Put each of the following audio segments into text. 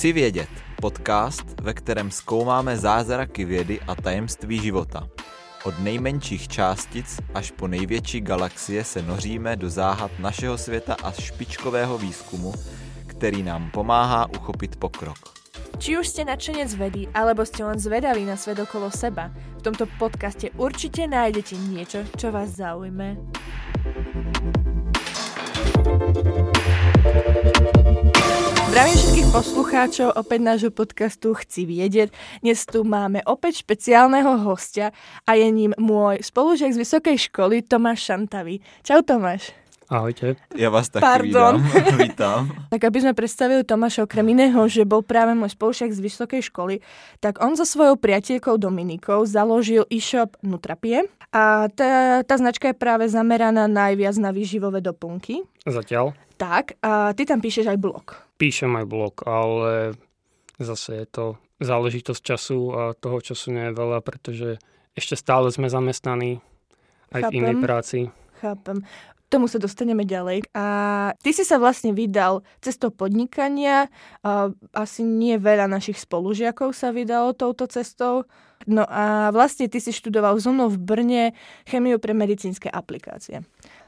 Chci vědět, podcast, ve kterém zkoumáme zázraky vědy a tajemství života. Od nejmenších částic až po největší galaxie se noříme do záhad našeho světa a špičkového výzkumu, který nám pomáhá uchopit pokrok. Či už ste nadšenec vedy, alebo ste len zvedaví na svet okolo seba, v tomto podcaste určite nájdete niečo, čo vás zaujme. Zdravím všetkých poslucháčov opäť nášho podcastu Chci vědět. Dnes tu máme opäť špeciálneho hostia a je ním môj spolužiak z Vysokej školy Tomáš Šantavý. Čau Tomáš. Ahojte. Ja vás taky vítam. Tak aby sme predstavili Tomáša okrem iného, že bol práve môj spolužiak z vysokej školy, tak on so svojou priateľkou Dominikou založil e-shop Nutrapie a tá značka je práve zameraná najviac na výživové doplnky. Zatiaľ. Tak, a ty tam píšeš aj blog. Píšem aj blog, ale zase je to záležitosť času a toho času nie je veľa, pretože ešte stále sme zamestnaní aj v inej práci. Chápem. K tomu sa dostaneme ďalej. A ty si sa vlastne vydal cestou podnikania. Asi nie veľa našich spolužiakov sa vydalo touto cestou. No a vlastne ty si študoval so mnou v Brne chemiu pre medicínske aplikácie.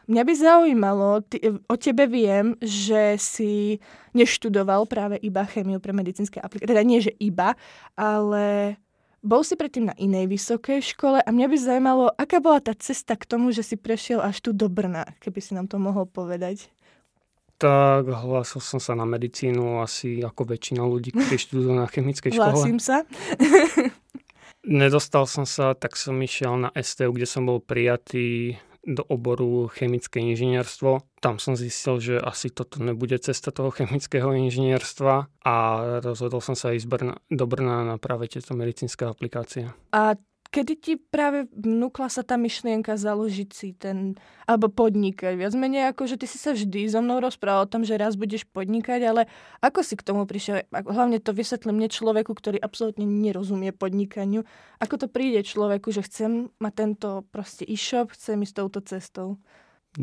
Mňa by zaujímalo, o tebe viem, že si neštudoval práve iba chemiu pre medicínske aplikácie. Teda nie, že iba, ale... Bol si predtým na inej vysokej škole a mňa by zaujímalo, aká bola tá cesta k tomu, že si prešiel až tu do Brna, keby si nám to mohol povedať. Tak hlásil som sa na medicínu asi ako väčšina ľudí, ktorí študujú na chemickej škole. Hlásim sa. Nedostal som sa, tak som išiel na STU, kde som bol prijatý do oboru chemické inžinierstvo. Tam som zistil, že asi toto nebude cesta toho chemického inžinierstva a rozhodol som sa ísť do Brna na práve tieto medicínske aplikácie. A kedy ti práve vnúkla sa tá myšlienka založiť si ten, alebo podnikať? Viac menej ako, že ty si sa vždy so mnou rozprával o tom, že raz budeš podnikať, ale ako si k tomu prišiel? Hlavne to vysvetlí mne človeku, ktorý absolútne nerozumie podnikaniu. Ako to príde človeku, že chcem mať tento proste e-shop, chcem ísť touto cestou?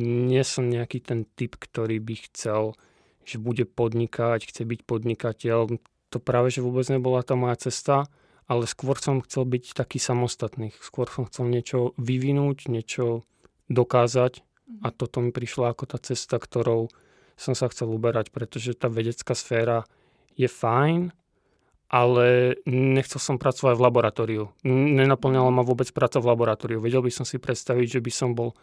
Nie som nejaký ten typ, ktorý by chcel, že bude podnikať, chce byť podnikateľ. To práve, že vôbec nebola tá moja cesta, ale skôr som chcel byť taký samostatný. Skôr som chcel niečo vyvinúť, niečo dokázať a toto mi prišla ako tá cesta, ktorou som sa chcel uberať, pretože tá vedecká sféra je fajn, ale nechcel som pracovať v laboratóriu. Nenaplňala ma vôbec práca v laboratóriu. Vedel by som si predstaviť, že by som bol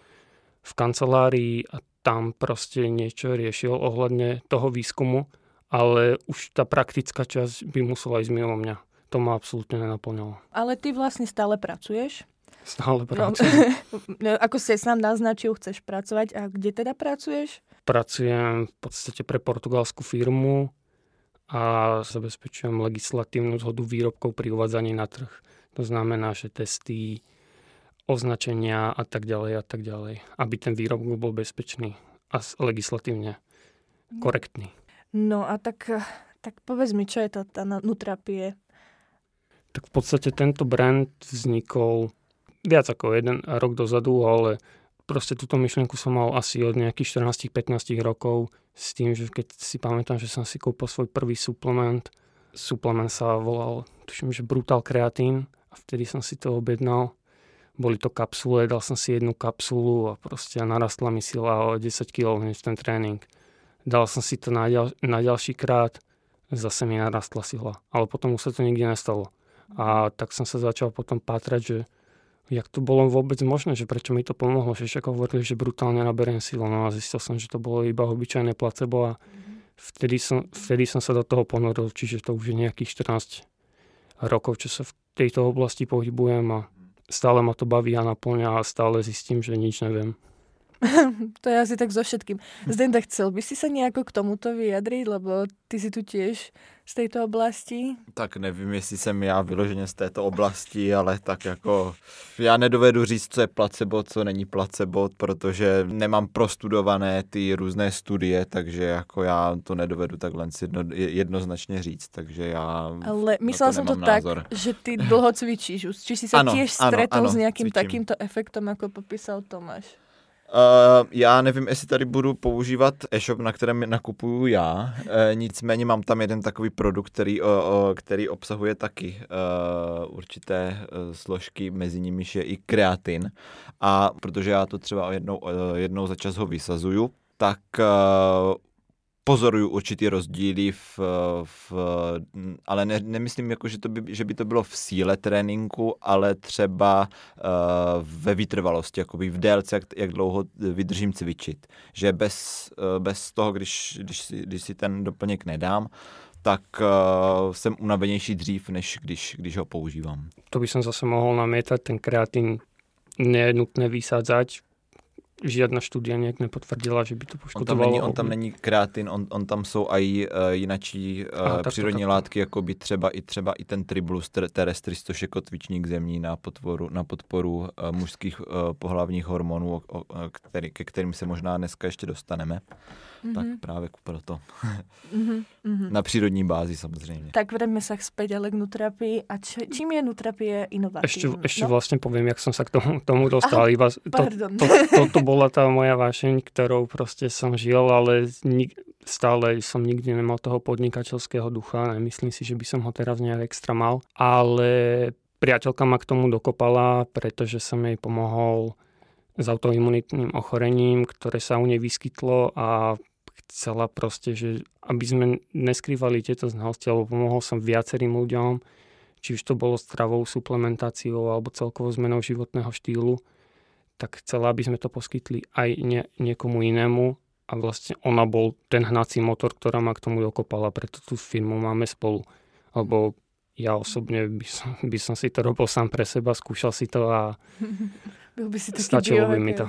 v kancelárii a tam proste niečo riešil ohľadne toho výskumu, ale už tá praktická časť by musela ísť mimo mňa. To ma absolútne nenaplňalo. Ale ty vlastne stále pracuješ? Stále pracujem. No, ako si sám naznačil, chceš pracovať. A kde teda pracuješ? Pracujem v podstate pre portugalskú firmu a zabezpečujem legislatívnu zhodu výrobkov pri uvádzaní na trh. To znamená, že testy, označenia a tak ďalej, aby ten výrobok bol bezpečný a legislatívne korektný. No a tak povedz mi, čo je to tá Nutrapie? Tak v podstate tento brand vznikol viac ako jeden rok dozadu, ale proste túto myšlienku som mal asi od nejakých 14-15 rokov s tým, že keď si pamätám, že som si kúpil svoj prvý suplement sa volal, tuším, že Brutal Creatine a vtedy som si to objednal. Boli to kapsule, dal som si jednu kapsulu a proste narastla mi sila o 10 kg hneď ten tréning. Dal som si to na ďalší krát, zase mi narastla sila. Ale potom už sa to nikde nestalo. A tak som sa začal potom pátrať, že jak to bolo vôbec možné, že prečo mi to pomohlo. Že však hovorili, že brutálne naberiem silu. No a zistil som, že to bolo iba obyčajné placebo a vtedy som sa do toho ponoril. Čiže to už je nejakých 14 rokov, čo sa v tejto oblasti pohybujem a stále ma to baví a naplňa a stále zistím, že nič neviem. To je asi tak so všetkým. Zdenda, chcel by si sa nejako k tomuto vyjadriť, lebo ty si tu tiež z tejto oblasti? Tak nevím, jestli jsem já vyloženě z této oblasti, ale tak jako já nedovedu říct, co je placebo, co není placebo, protože nemám prostudované ty různé studie, takže jako já to nedovedu takhle jednoznačně říct, takže já ale myslela jsem to názor. Tak, že ty dlho cvičíš, či si sa tiež stretol s nějakým takýmto efektom, jako popísal Tomáš? Já nevím, jestli tady budu používat e-shop, na kterém nakupuju já, nicméně mám tam jeden takový produkt, který obsahuje taky určité složky, mezi nimiž je i kreatin, a protože já to třeba jednou za čas ho vysazuju, tak pozoruju určitý rozdíly, ale nemyslím, jako, že by to bylo v síle tréninku, ale třeba ve vytrvalosti, jakoby v délce, jak dlouho vydržím cvičit. Že bez toho, když si ten doplněk nedám, tak jsem unavenější dřív, než když ho používám. To by som zase mohol namietat, ten kreatín nie je nutné vysádzať. Žiadna štúdia nejak nepotvrdila, že by to poškodovalo. On tam není kreatin, on tam jsou aj jinačí přírodní látky, jako by třeba i ten Tribulus terrestris, což je kotvičník zemní na podporu mužských pohlavních hormonů, ke kterým se možná dneska ještě dostaneme. Mm-hmm. Tak právě proto. Mm-hmm. Na přírodní bázi samozřejmě. Tak vrátíme se zpět ale k Nutrapii. A čím je Nutrapie inovativní? Ještě vlastně povím, jak jsem se k tomu dostal. Aha, iba to bola tá moja vášeň, ktorou proste som žil, ale stále som nikdy nemal toho podnikateľského ducha. Nemyslím si, že by som ho teraz nejak extra mal. Ale priateľka ma k tomu dokopala, pretože som jej pomohol s autoimunitným ochorením, ktoré sa u nej vyskytlo, a chcela proste, že aby sme neskrývali tieto znalosti, alebo pomohol som viacerým ľuďom, či už to bolo stravou, suplementáciou alebo celkovo zmenou životného štýlu, tak chcela, aby sme to poskytli aj niekomu inému, a vlastne ona bol ten hnací motor, ktorá ma k tomu dokopala, preto tú firmu máme spolu. Lebo ja osobne by som si to robil sám pre seba, skúšal si to a stačilo by mi to.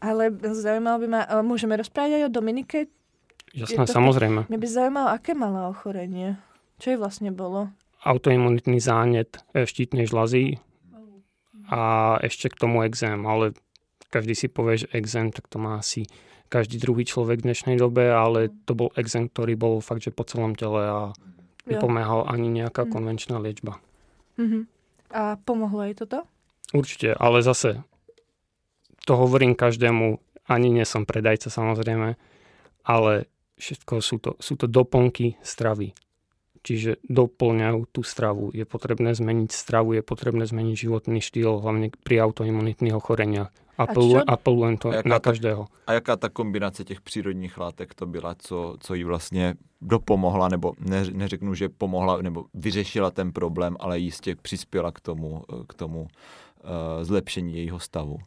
Ale zaujímalo by ma, môžeme rozprávať aj o Dominike? Jasné, samozrejme. Mňa by zaujímalo, aké mala ochorenie? Čo jej vlastne bolo? Autoimunitný zánet štítnej žľazy, a ešte k tomu exém, ale každý si povie, že exém, tak to má asi každý druhý človek v dnešnej dobe, ale to bol exém, ktorý bol fakt, že po celom tele a nepomáhal ani nejaká konvenčná liečba. Mm-hmm. A pomohlo jej toto? Určite, ale zase to hovorím každému, ani nie som predajca samozrejme, ale všetko sú to doplnky stravy. Čiže doplňajú tú stravu. Je potrebné zmeniť stravu, je potrebné zmeniť životný štýl, hlavne pri autoimunitných ochoreniach. Apelujem to na každého. A jaká ta kombinace těch přírodních látek to byla, co jí vlastně dopomohla, nebo neřeknu, že pomohla, nebo vyřešila ten problém, ale jistě přispěla k tomu zlepšení jejího stavu?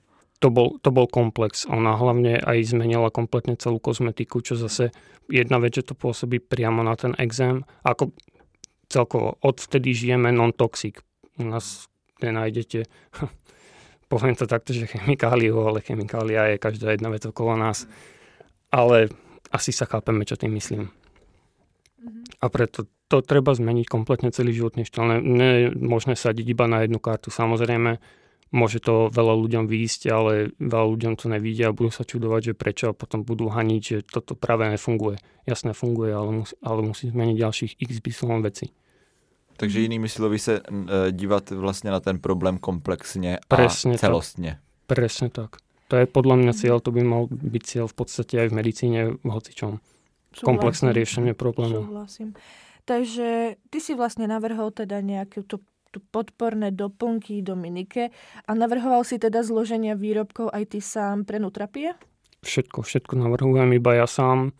To bol komplex. Ona hlavne aj zmenila kompletne celú kozmetiku, čo zase jedna vec, že to pôsobí priamo na ten exém. Ako celkovo, odvtedy žijeme non-toxic. U nás nenájdete, poviem to takto, že chemikáliu, ale chemikália je každá jedna vec okolo nás. Ale asi sa chápeme, čo tým myslím. A preto to treba zmeniť kompletne celý životný štýl. Nie je možné sadiť iba na jednu kartu, samozrejme. Môže to veľa ľuďom výjsť, ale veľa ľuďom to nevidia a budú sa čudovať, že prečo, a potom budú haniť, že toto práve nefunguje. Jasné, funguje, ale musí zmeniť ďalších XY veci. Takže inými slovy se dívat vlastne na ten problém komplexne a presne celostne. Tak. Presne tak. To je podľa mňa cieľ, to by mal byť cieľ v podstate aj v medicíne, v hocičom. Komplexné riešenie problému. Súhlasím. Takže ty si vlastne navrhol teda nejakú tu podporné doplnky Dominike a navrhoval si teda zloženia výrobkov aj ty sám pre Nutrapie? Všetko navrhujem iba ja sám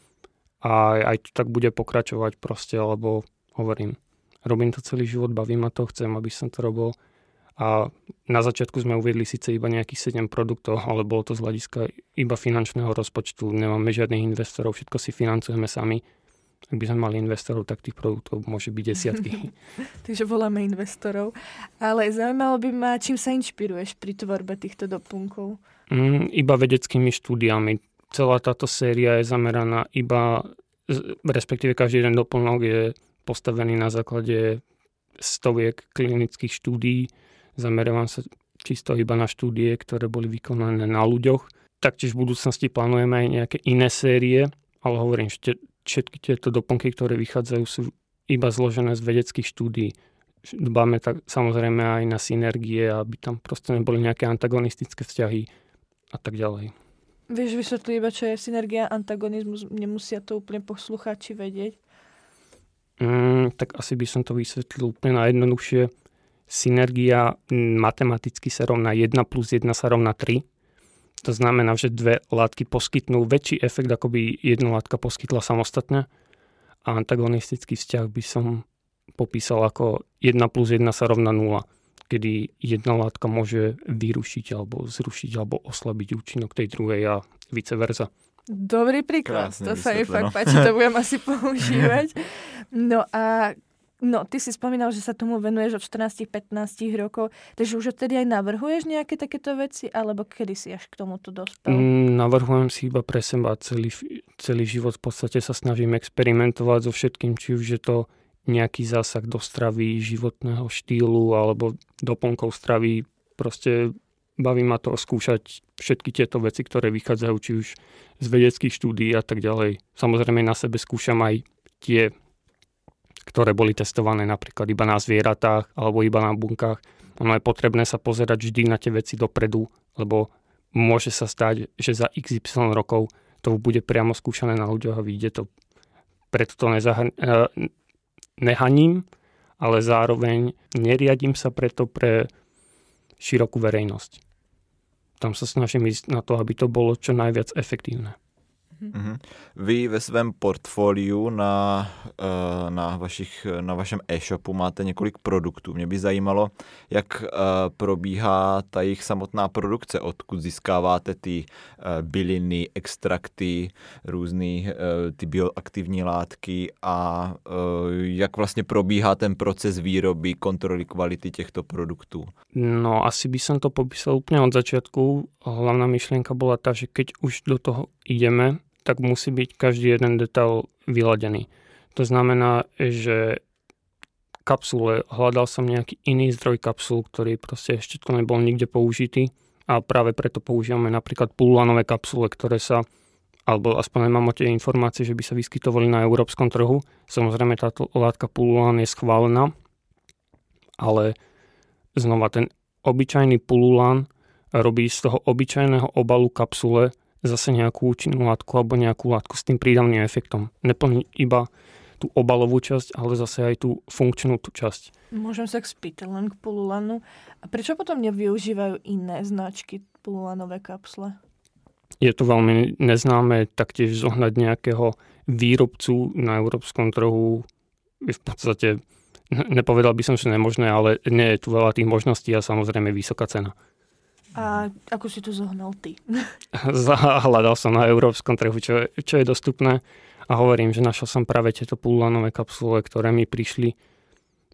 a aj to tak bude pokračovať proste, lebo hovorím, robím to celý život, baví ma to, chcem, aby som to robil, a na začiatku sme uviedli síce iba nejakých 7 produktov, ale bolo to z hľadiska iba finančného rozpočtu, nemáme žiadnych investorov, všetko si financujeme sami. Ak by sme mali investorov, tak tých produktov môže byť desiatky. Takže voláme investorov. Ale zaujímalo by ma, čím sa inšpiruješ pri tvorbe týchto doplnkov? Iba vedeckými štúdiami. Celá táto séria je zameraná iba, respektíve každý jeden doplnok je postavený na základe stoviek klinických štúdií. Zamerávam sa čisto iba na štúdie, ktoré boli vykonané na ľuďoch. Taktiež v budúcnosti plánujeme aj nejaké iné série, ale hovorím, že všetky tieto doplnky, ktoré vychádzajú, sú iba zložené z vedeckých štúdií. Dbáme tak samozrejme aj na synergie, aby tam proste neboli nejaké antagonistické vzťahy a tak ďalej. vieš vysvetliť iba, čo je synergia a antagonizmus? Nemusia to úplne poslucháči vedieť. Tak asi by som to vysvetlil úplne najjednoduchšie. Synergia matematicky sa rovná 1 plus 1 sa rovná 3. To znamená, že dve látky poskytnú väčší efekt, ako by jedna látka poskytla samostatne. A antagonistický vzťah by som popísal ako 1 plus 1 sa rovná 0. Kedy jedna látka môže vyrušiť alebo zrušiť alebo oslabiť účinok tej druhej a vice versa. Dobrý príklad. Krásne to sa mi fakt páči, to budem asi používať. No a no, ty si spomínal, že sa tomu venuješ od 14-15 rokov, takže už odtedy aj navrhuješ nejaké takéto veci, alebo kedy si až k tomuto dospel? Navrhujem si iba pre seba. Celý život v podstate sa snažím experimentovať so všetkým, či už je to nejaký zásah do stravy, životného štýlu alebo doplnkov stravy. Proste baví ma to skúšať všetky tieto veci, ktoré vychádzajú či už z vedeckých štúdií a tak ďalej. Samozrejme na sebe skúšam aj tie, ktoré boli testované napríklad iba na zvieratách alebo iba na bunkách. Ono je potrebné sa pozerať vždy na tie veci dopredu, lebo môže sa stať, že za XY rokov to bude priamo skúšané na ľuďoch a vyjde to. Preto to nehaním, ale zároveň neriadím sa preto pre širokú verejnosť. Tam sa snažím ísť na to, aby to bolo čo najviac efektívne. Mm-hmm. Vy ve svém portfoliu na vašem e-shopu máte několik produktů. Mě by zajímalo, jak probíhá ta jejich samotná produkce, odkud získáváte ty byliny, extrakty, různé ty bioaktivní látky a jak vlastně probíhá ten proces výroby, kontroly kvality těchto produktů. No, asi by som to popísal úplně od začátku. Hlavná myšlienka bola tá, že keď už do toho ideme, tak musí byť každý jeden detail vyladený. To znamená, že kapsule, hľadal som nejaký iný zdroj kapsul, ktorý proste ešte to nebol nikde použitý a práve preto používame napríklad pululánové kapsule, ktoré sa, alebo aspoň nemám o tie informácie, že by sa vyskytovali na európskom trhu. Samozrejme táto látka pululán je schválená, ale znova ten obyčajný pululán robí z toho obyčajného obalu kapsule zase nejakú účinnú látku alebo nejakú látku s tým prídavným efektom. Neplní iba tú obalovú časť, ale zase aj tú funkčnú tú časť. Môžem sa spýtať len k pululanu. A prečo potom nevyužívajú iné značky pululanové kapsle? Je to veľmi neznáme, taktiež zohnať nejakého výrobcu na európskom trhu je v podstate, nepovedal by som, že nemožné, ale nie je tu veľa tých možností a samozrejme vysoká cena. A ako si to zohnal ty? Zahľadal som na európskom trhu, čo je dostupné a hovorím, že našiel som práve tieto pululánové kapsule, ktoré mi prišli,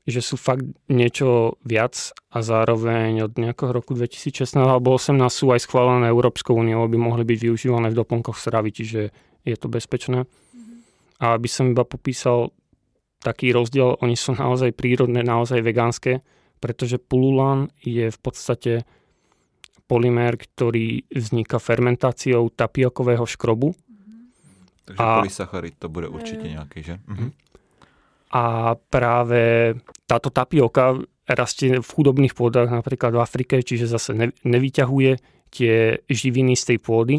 že sú fakt niečo viac a zároveň od nejakého roku 2016 alebo 2018 sú aj schválené Európskou úniou, aby mohli byť využívané v doplnkoch stravy, čiže je to bezpečné. A aby som iba popísal taký rozdiel, oni sú naozaj prírodné, naozaj vegánske, pretože pululán je v podstate polymér, ktorý vzniká fermentáciou tapiokového škrobu. Takže polysacharid to bude určite nejaký, že? Mhm. A práve táto tapioka rastie v chudobných pôdach, napríklad v Afrike, čiže zase nevyťahuje tie živiny z tej pôdy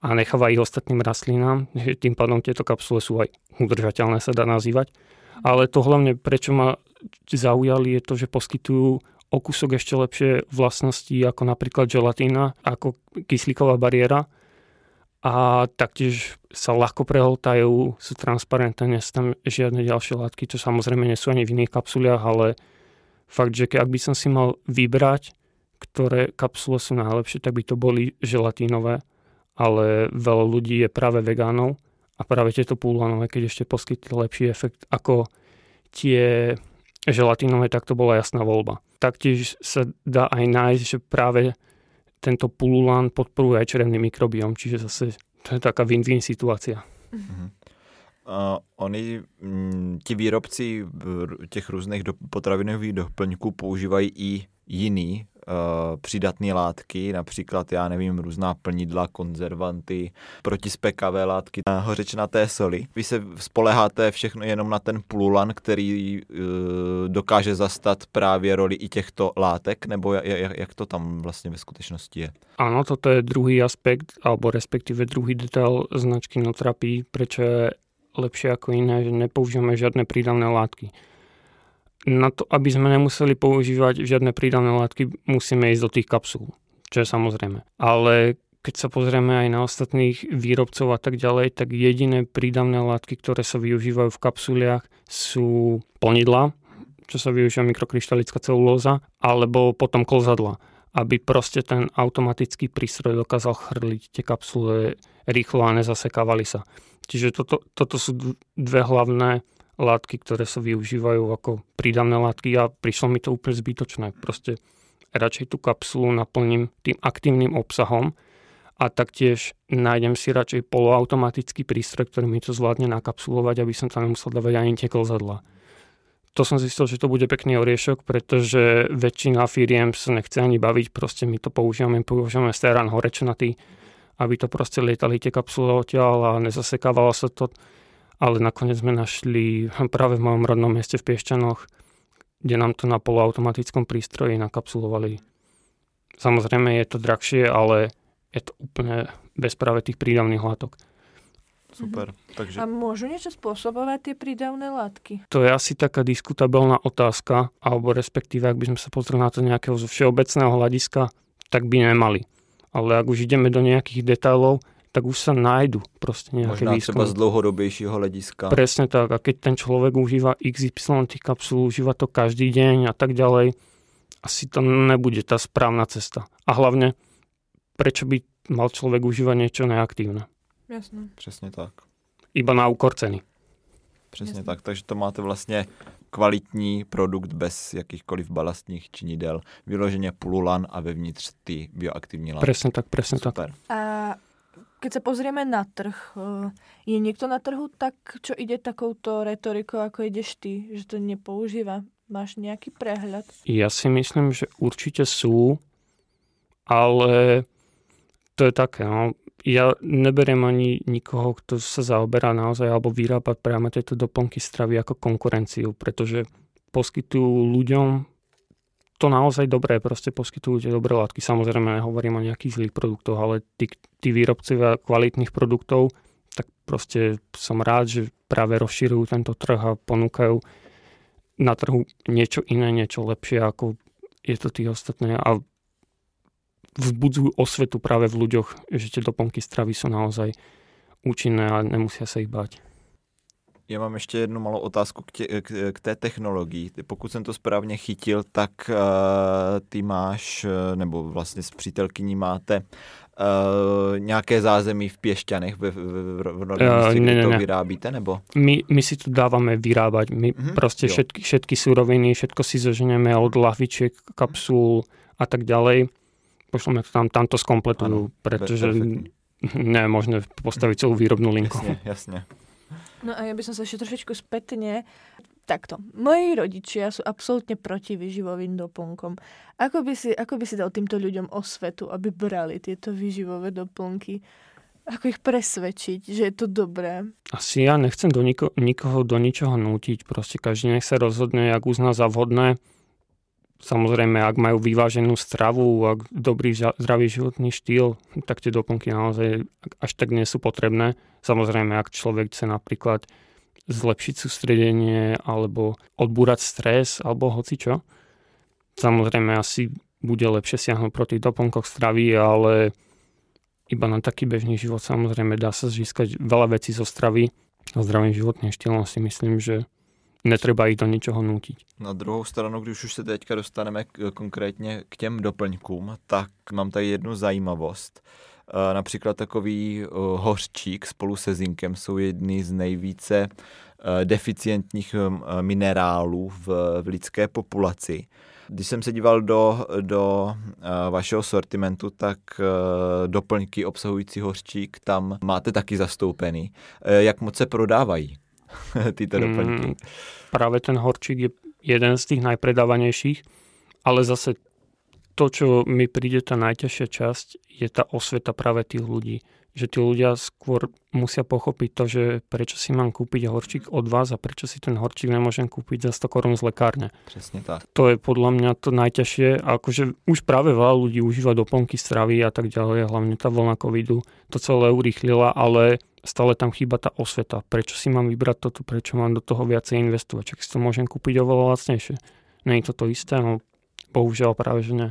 a necháva ich ostatným rastlinám. Tým pádom tieto kapsule sú aj udržateľné, sa dá nazývať. Ale to hlavne, prečo ma zaujali, je to, že poskytujú o kúsok ešte lepšie vlastnosti ako napríklad želatína, ako kyslíková bariéra a taktiež sa ľahko prehltajú, sú transparentné, nie sú tam žiadne ďalšie látky, čo samozrejme nie sú ani v iných kapsuliach, ale fakt, že ak by som si mal vybrať, ktoré kapsule sú najlepšie, tak by to boli želatínové, ale veľa ľudí je práve vegánov a práve tieto pululánové, keď ešte poskytli lepší efekt ako tie želatínové, tak to bola jasná voľba. Taktiež sa dá aj nájsť, že práve tento pululán podporuje aj črevný mikrobióm, čiže zase to je taká win-win situácia. Mm-hmm. Oni, ti výrobci těch různých potravinových doplňků používají i jiný přidatné látky, například, já nevím, různá plnidla, konzervanty, protispekavé látky, hořečnaté soli. Vy se spoléháte všechno jenom na ten pululan, který dokáže zastat právě roli i těchto látek, nebo jak to tam vlastně ve skutečnosti je? Áno, toto je druhý aspekt, alebo respektíve druhý detail značky Nutrapie, prečo je lepšie ako iné, že nepoužívame žiadne prídavné látky. Na to, aby sme nemuseli používať žiadne prídavné látky, musíme ísť do tých kapsúl, čo je samozrejme. Ale keď sa pozrieme aj na ostatných výrobcov a tak ďalej, tak jediné prídavné látky, ktoré sa využívajú v kapsuliach, sú plnidla, čo sa využíva mikrokryštalická celulóza, alebo potom klzadla, aby proste ten automatický prístroj dokázal chrliť tie kapsule rýchlo a nezasekávali sa. Čiže toto sú dve hlavné látky, ktoré sa využívajú ako prídavné látky a prišlo mi to úplne zbytočné. Proste radšej tú kapsulu naplním tým aktívnym obsahom a taktiež nájdem si radšej poloautomatický prístroj, ktorý mi to zvládne nakapsulovať, aby som tam nemusel dávať ani tie klzadlá. To som zistil, že to bude pekný oriešok, pretože väčšina firiem sa nechce ani baviť, proste my to používame stearán horečnatý, aby to proste lietali tie kapsule odtiaľ a nezasekávalo sa to. Ale nakoniec sme našli práve v mojom rodnom meste v Piešťanoch, kde nám to na poloautomatickom prístroji nakapsulovali. Samozrejme je to drahšie, ale je to úplne bez práve tých prídavných látok. Super. Takže... A môžu niečo spôsobovať tie prídavné látky? To je asi taká diskutabilná otázka, alebo respektíve, ak by sme sa pozreli na to nejakého zo všeobecného hľadiska, tak by nemali. Ale ak už ideme do nejakých detailov, tak už sa nájdu proste nejaké výskumy. Možná třeba z dlouhodobejšího hľadiska. Presne tak. A keď ten človek užíva XY tých kapsul, užíva to každý deň a tak ďalej, asi to nebude tá správna cesta. A hlavne, prečo by mal človek užívať niečo neaktívne? Jasné. Přesně tak. Iba na úkor ceny. Přesně Jasné. Tak. Takže to máte vlastně kvalitní produkt bez jakýchkoliv balastních činidel. Vyloženě pululan a vevnitř ty bioaktivní látky. Presne tak, presne Super. Tak. A... Keď sa pozrieme na trh, je niekto na trhu tak, čo ide takouto retorikou, ako ideš ty, že to nepoužíva? Máš nejaký prehľad? Ja si myslím, že určite sú, ale to je také, no. Ja neberiem ani nikoho, kto sa zaoberá naozaj alebo vyrába práve tieto doplnky stravy ako konkurenciu, pretože poskytujú ľuďom to naozaj dobré, proste poskytujú tie dobré látky. Samozrejme, nehovorím o nejakých zlých produktoch, ale tí výrobcovia kvalitných produktov, tak proste som rád, že práve rozširujú tento trh a ponúkajú na trhu niečo iné, niečo lepšie, ako je to tých ostatné a vzbudzujú osvetu práve v ľuďoch, že tie doplnky stravy sú naozaj účinné a nemusia sa ich báť. Já mám ještě jednu malou otázku k té technologii. Pokud jsem to správně chytil, tak ty máš, nebo vlastně s přítelkyní máte nějaké zázemí v Piešťanech, v Nordici, kde to vyrábíte, nebo? My si to dáváme vyrábať. My prostě všetky suroviny, všetko si zoženeme od lahvičiek, kapsul a tak ďalej. Pošleme to tam to skompletujú, pretože nie je možné postaviť celú výrobnú linku. Jasne. No a ja by som sa ešte trošičku spätne takto. Moji rodičia sú absolútne proti výživovým doplnkom. Ako by si dal týmto ľuďom osvetu, aby brali tieto výživové doplnky? Ako ich presvedčiť, že je to dobré? Asi ja nechcem do nikoho do ničoho nútiť. Proste každý nech sa rozhodne, jak uzná za vhodné. Samozrejme, ak majú vyváženú stravu, ak dobrý zdravý životný štýl, tak tie doplnky naozaj až tak nie sú potrebné. Samozrejme, ak človek chce napríklad zlepšiť sústredenie alebo odbúrať stres alebo hocičo, samozrejme asi bude lepšie siahnuť proti doplnkoch stravy, ale iba na taký bežný život samozrejme dá sa získať veľa vecí zo stravy a zdravým životným štýlom si myslím, že netreba jich do ničeho nutit. Na druhou stranu, když už se teďka dostaneme konkrétně k těm doplňkům, tak mám tady jednu zajímavost. Například takový hořčík spolu se zinkem jsou jedny z nejvíce deficientních minerálů v lidské populaci. Když jsem se díval do vašeho sortimentu, tak doplňky obsahující hořčík tam máte taky zastoupený. Jak moc se prodávají tyto doplňky? Práve ten horčík je jeden z tých najpredávanejších, ale zase to, čo mi príde tá najťažšia časť, je tá osveta práve tých ľudí. že tí ľudia skôr musia pochopiť to, že prečo si mám kúpiť horčík od vás a prečo si ten horčík nemôžem kúpiť za 100 korun z lekárne. Presne tak. To je podľa mňa to najťažšie. A akože už práve veľa ľudí užíva doplnky stravy a tak ďalej, hlavne tá vlna covidu to celé urýchlila, ale stále tam chýba tá osveta. Prečo si mám vybrať toto, prečo mám do toho viacej investovať, ak si to môžem kúpiť oveľa lacnejšie. Nie je to isté, no bohužiaľ práve že nie.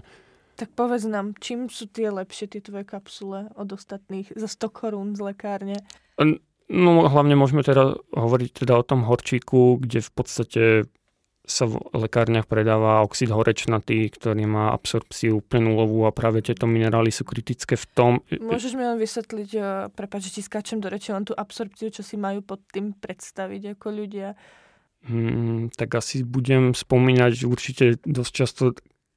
Tak povedz nám, čím sú tie lepšie, tie tvoje kapsule od ostatných za 100 korún z lekárne? No hlavne môžeme teda hovoriť teda o tom horčíku, kde v podstate sa v lekárniach predáva oxid horečnatý, ktorý má absorpciu plynulovú a práve tieto minerály sú kritické v tom. Môžeš mi len vysvetliť, prepáč, že ti skáčem do reči, len tú absorpciu, čo si majú pod tým predstaviť ako ľudia? Tak asi budem spomínať určite dosť často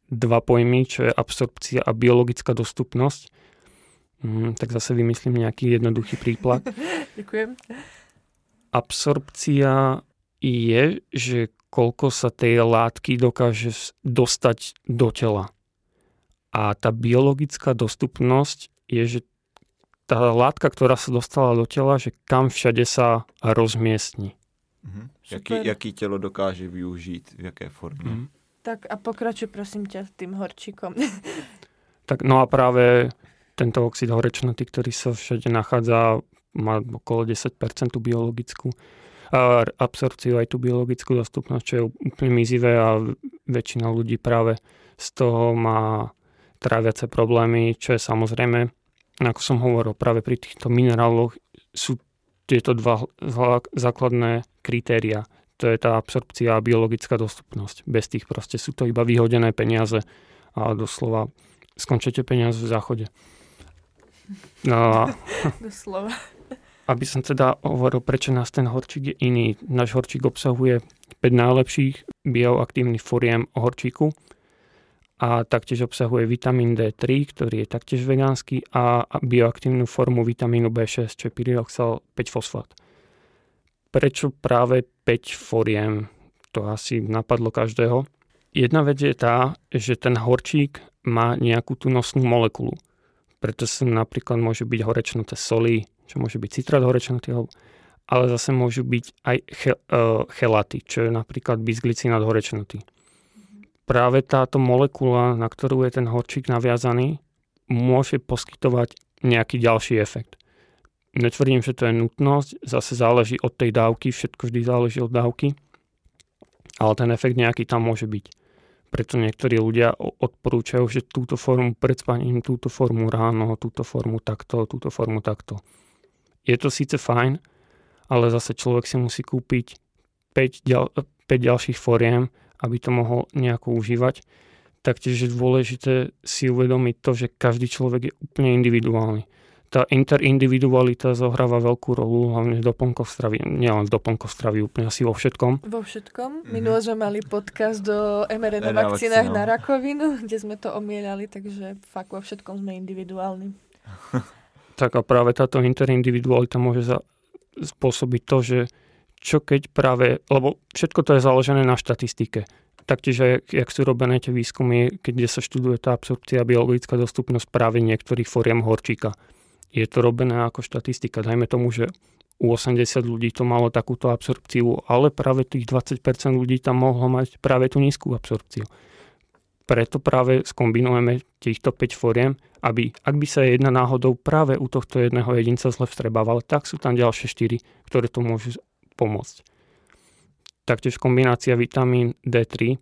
dva pojmy, čo je absorpcia a biologická dostupnosť. Tak zase vymyslím nejaký jednoduchý príplak. Ďakujem. Absorpcia je, že koľko sa tej látky dokáže dostať do tela. A tá biologická dostupnosť je, že tá látka, ktorá sa dostala do tela, že kam všade sa rozmiestni. Mhm. Jaký telo dokáže využít, v jaké formě. Mhm. Tak a pokračuj, prosím ťa, s tým horčíkom. Tak no a práve tento oxid horečnatý, ktorý sa všade nachádza, má okolo 10% biologickú absorpciu, aj tú biologickú dostupnosť, čo je úplne mizivé a väčšina ľudí práve z toho má tráviace problémy, čo je samozrejme, ako som hovoril, práve pri týchto mineráloch sú tieto dva základné kritéria. To je tá absorpcia a biologická dostupnosť. Bez tých proste sú to iba vyhodené peniaze a doslova skončíte peniaze v záchode. No, doslova. Aby som teda hovoril, prečo nás ten horčík je iný. Náš horčík obsahuje 5 najlepších bioaktívnych foriem horčíku a taktiež obsahuje vitamín D3, ktorý je taktiež vegánsky a bioaktívnu formu vitamínu B6, čo je pyridoxal 5-fosfát. Prečo práve 5 foriem? To asi napadlo každého. Jedna vec je tá, že ten horčík má nejakú tú nosnú molekulu. Preto sa napríklad môžu byť horečnaté soli, čo môže byť citrát horečnatý, ale zase môžu byť aj chelaty, čo je napríklad bisglycinát horečnatý. Práve táto molekula, na ktorú je ten horčík naviazaný, môže poskytovať nejaký ďalší efekt. Netvrdím, že to je nutnosť, zase záleží od tej dávky, všetko vždy záleží od dávky, ale ten efekt nejaký tam môže byť. Preto niektorí ľudia odporúčajú, že túto formu pred spaním, túto formu ráno, túto formu takto. Je to síce fajn, ale zase človek si musí kúpiť 5 ďalších foriem, aby to mohol nejako užívať. Taktiež je dôležité si uvedomiť to, že každý človek je úplne individuálny. Tá interindividualita zohráva veľkú rolu, hlavne v doplnkoch stravy. Nielen v doplnkoch stravy, úplne asi vo všetkom. Vo všetkom. Minule sme mali podcast o mRNA vakcínach na rakovinu, kde sme to omielali, takže fakt vo všetkom sme individuálni. Tak a práve táto interindividualita môže spôsobiť to, že čo keď práve, lebo všetko to je založené na štatistike. Taktiež, jak sú robené tie výskumy, kde sa študuje tá absorpcia a biologická dostupnosť práve niektorých foriem horčíka. Je to robené ako štatistika. Dajme tomu, že u 80 ľudí to malo takúto absorpciu, ale práve tých 20% ľudí tam mohlo mať práve tú nízku absorpciu. Preto práve skombinujeme týchto 5 foriem, aby ak by sa jedna náhodou práve u tohto jedného jedinca zle vstrebával, tak sú tam ďalšie 4, ktoré to môžu pomôcť. Taktiež kombinácia vitamín D3,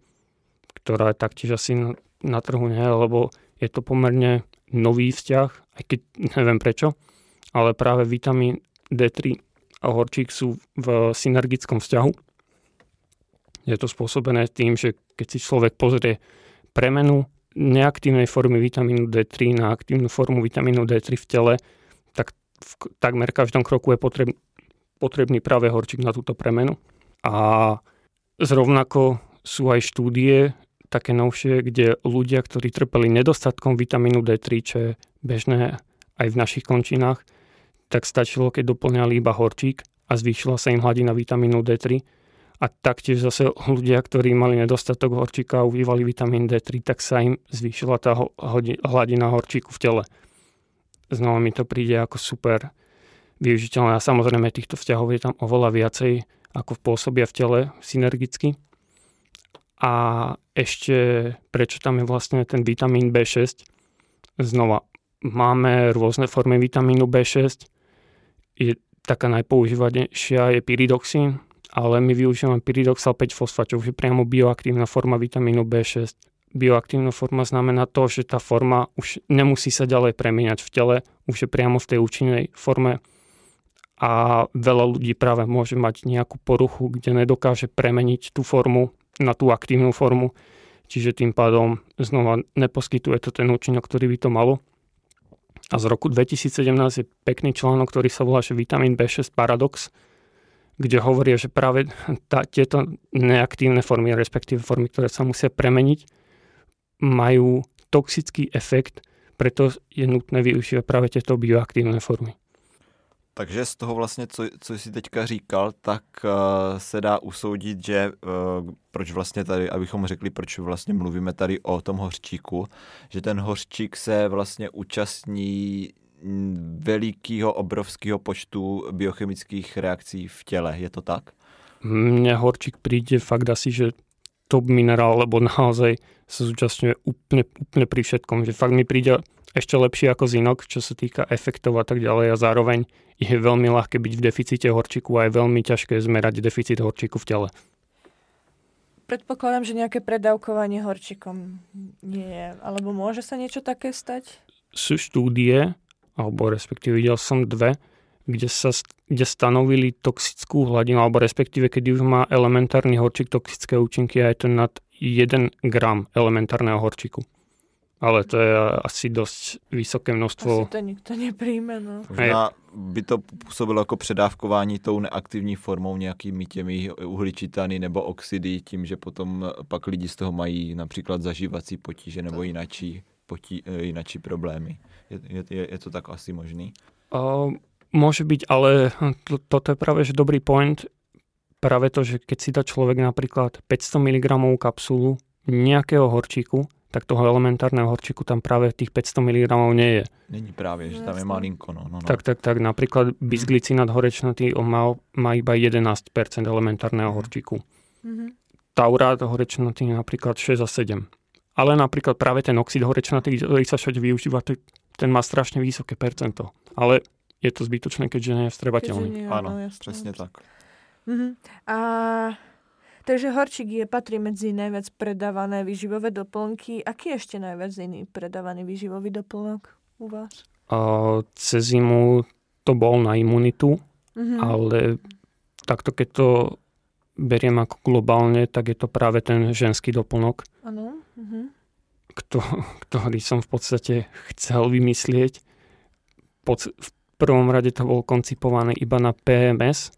ktorá taktiež asi na trhu nie, lebo je to pomerne nový vzťah, aj keď neviem prečo, ale práve vitamín D3 a horčík sú v synergickom vzťahu. Je to spôsobené tým, že keď si človek pozrie premenu neaktívnej formy vitamínu D3 na aktívnu formu vitamínu D3 v tele, tak v takmer každom kroku je potrebný práve horčík na túto premenu. A zrovnako sú aj štúdie, také novšie, kde ľudia, ktorí trpeli nedostatkom vitamínu D3, čo je bežné aj v našich končinách, tak stačilo, keď doplňali iba horčík a zvýšila sa im hladina vitamínu D3. A taktiež zase ľudia, ktorí mali nedostatok horčíka a užívali vitamín D3, tak sa im zvýšila tá hladina horčíku v tele. znova mi to príde ako super využiteľné. A samozrejme týchto vzťahov je tam oveľa viacej, ako pôsobia v tele synergicky. A ešte prečo tam je vlastne ten vitamín B6. Znova, máme rôzne formy vitamínu B6. Je taká najpoužívanejšia je pyridoxín, ale my využívame pyridoxal 5-fosfát, čo už je priamo bioaktívna forma vitamínu B6. Bioaktívna forma znamená to, že tá forma už nemusí sa ďalej premieňať v tele, už je priamo v tej účinnej forme. A veľa ľudí práve môže mať nejakú poruchu, kde nedokáže premeniť tú formu na tú aktívnu formu, čiže tým pádom znova neposkytuje to ten účinok, ktorý by to malo. A z roku 2017 je pekný článok, ktorý sa volá, že vitamín B6 paradox, kde hovorí, že práve tieto neaktívne formy, respektíve formy, ktoré sa musia premeniť, majú toxický efekt, preto je nutné využívať práve tieto bioaktívne formy. Takže z toho vlastně, co jsi teďka říkal, tak se dá usoudit, že proč vlastně tady, abychom řekli, proč vlastně mluvíme tady o tom hořčíku, že ten hořčík se vlastně účastní velikého, obrovského počtu biochemických reakcí v těle, je to tak? Mně horčík přijde fakt asi, že top minerál, lebo naozaj se zúčastňuje úplně pri všetkom, že fakt mi přijde ešte lepší ako zinok, čo sa týka efektov a tak ďalej, a zároveň je veľmi ľahké byť v deficite horčíku a je veľmi ťažké zmerať deficit horčíku v tele. Predpokladám, že nejaké predávkovanie horčíkom nie je, alebo môže sa niečo také stať? Sú štúdie, alebo respektíve videl som dve, kde stanovili toxickú hladinu, alebo respektíve, keď už má elementárny horčík toxické účinky a je to nad 1 gram elementárneho horčíku. Ale to je asi dost vysoké množstvo. Asi to nikdo nepřijme, no. Možná by to působilo jako předávkování tou neaktivní formou nějakými těmi uhličitany nebo oxidy, tím, že potom pak lidi z toho mají například zažívací potíže nebo jinačí problémy. Je to tak asi možný? Může být, ale toto je právě že dobrý point. Právě to, že keď si dá člověk například 500 mg kapsulu nějakého horčíku, tak toho elementárneho horčíku tam právě těch 500 mg nie je. Není právě, že tam je malinko. No. Tak. Například bisglicinát horečnatý má iba 11% elementárneho horčíku. Mm-hmm. Taurát horečnatý je například 6 a 7. Ale například právě ten oxid horečnatý, který se všade využívá, ten má strašně vysoké percento. Ale je to zbytočné, keďže nie je vstrebatelný. Ano, přesně tak. Mm-hmm. A... Takže horčík patrí medzi najviac predávané výživové doplnky. Aký je ešte najviac iný predávaný výživový doplnok u vás? Cez zimu to bol na imunitu, ale takto keď to beriem ako globálne, tak je to práve ten ženský doplnok, ktorý som v podstate chcel vymyslieť. V prvom rade to bol koncipované iba na PMS,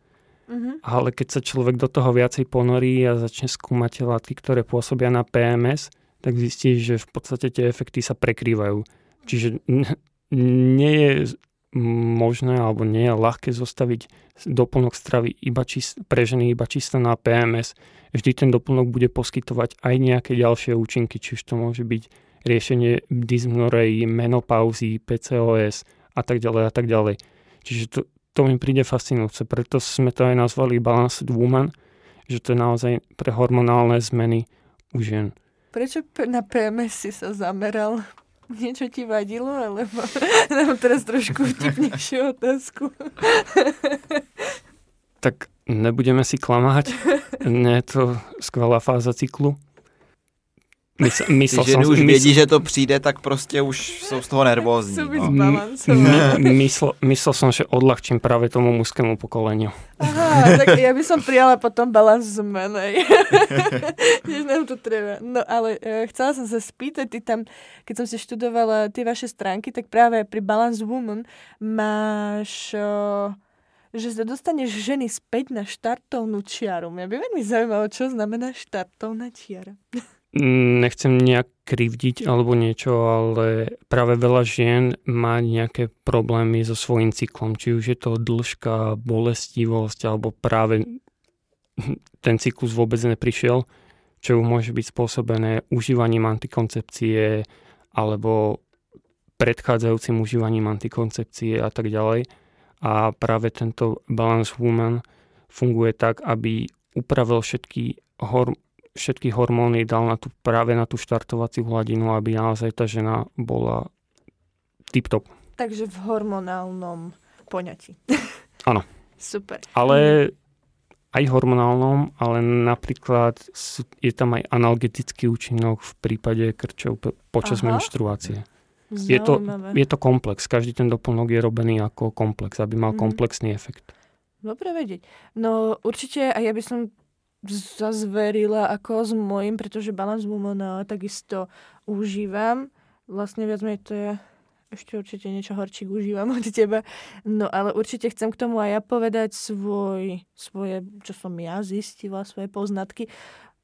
ale keď sa človek do toho viacej ponorí a začne skúmať látky, ktoré pôsobia na PMS, tak zistí, že v podstate tie efekty sa prekrývajú. Čiže nie je možné alebo nie je ľahké zostaviť doplnok stravy pre ženy iba čisto na PMS. Vždy ten doplnok bude poskytovať aj nejaké ďalšie účinky, čiže to môže byť riešenie dysmenorei, menopauzy, PCOS a tak ďalej a tak ďalej. Čiže to mi príde fascinujúce, preto sme to aj nazvali Balanced Woman, že to je naozaj pre hormonálne zmeny u žien. Prečo na PMS si sa zameral? Niečo ti vadilo? Alebo mám teraz trošku vtipnejšiu otázku. Tak nebudeme si klamať. Nie je to skvelá fáza cyklu. Myslel ženy už vědí, že to přijde, tak prostě už jsou z toho nervózní. Myslel jsem, že odlahčím právě tomu mužskému pokoleniu. Aha, tak já bych přijala potom balans zmenej. Než nám to treba. No ale chcela jsem se spýtať, ty tam, keď jsem si študovala ty vaše stránky, tak právě pri Balance Woman máš... že dostaneš ženy späť na štartovnú čiaru. Mňa by veľmi zaujímalo, čo znamená štartovná čiara. Nechcem nejak krivdiť alebo niečo, ale práve veľa žien má nejaké problémy so svojím cyklom. Či už je to dĺžka, bolestivosť, alebo práve ten cyklus vôbec neprišiel, čo môže byť spôsobené užívaním antikoncepcie alebo predchádzajúcim užívaním antikoncepcie a tak ďalej. A práve tento Balance Woman funguje tak, aby upravil všetky hormóny, dal na tú, práve na tú štartovaciu hladinu, aby naozaj tá žena bola tip-top. Takže v hormonálnom poňatí. Áno. Super. Ale aj hormonálnom, ale napríklad je tam aj analgetický účinok v prípade krčov počas menštruácie. Je to komplex. Každý ten doplnok je robený ako komplex, aby mal komplexný efekt. Dobre vedieť. No určite aj ja by som zazverila ako s mojím, pretože Balance Woman takisto užívam. Vlastne viac menej to je... Ešte určite niečo horčík užívam od teba. No ale určite chcem k tomu aj ja povedať svoje, čo som ja zistila, svoje poznatky.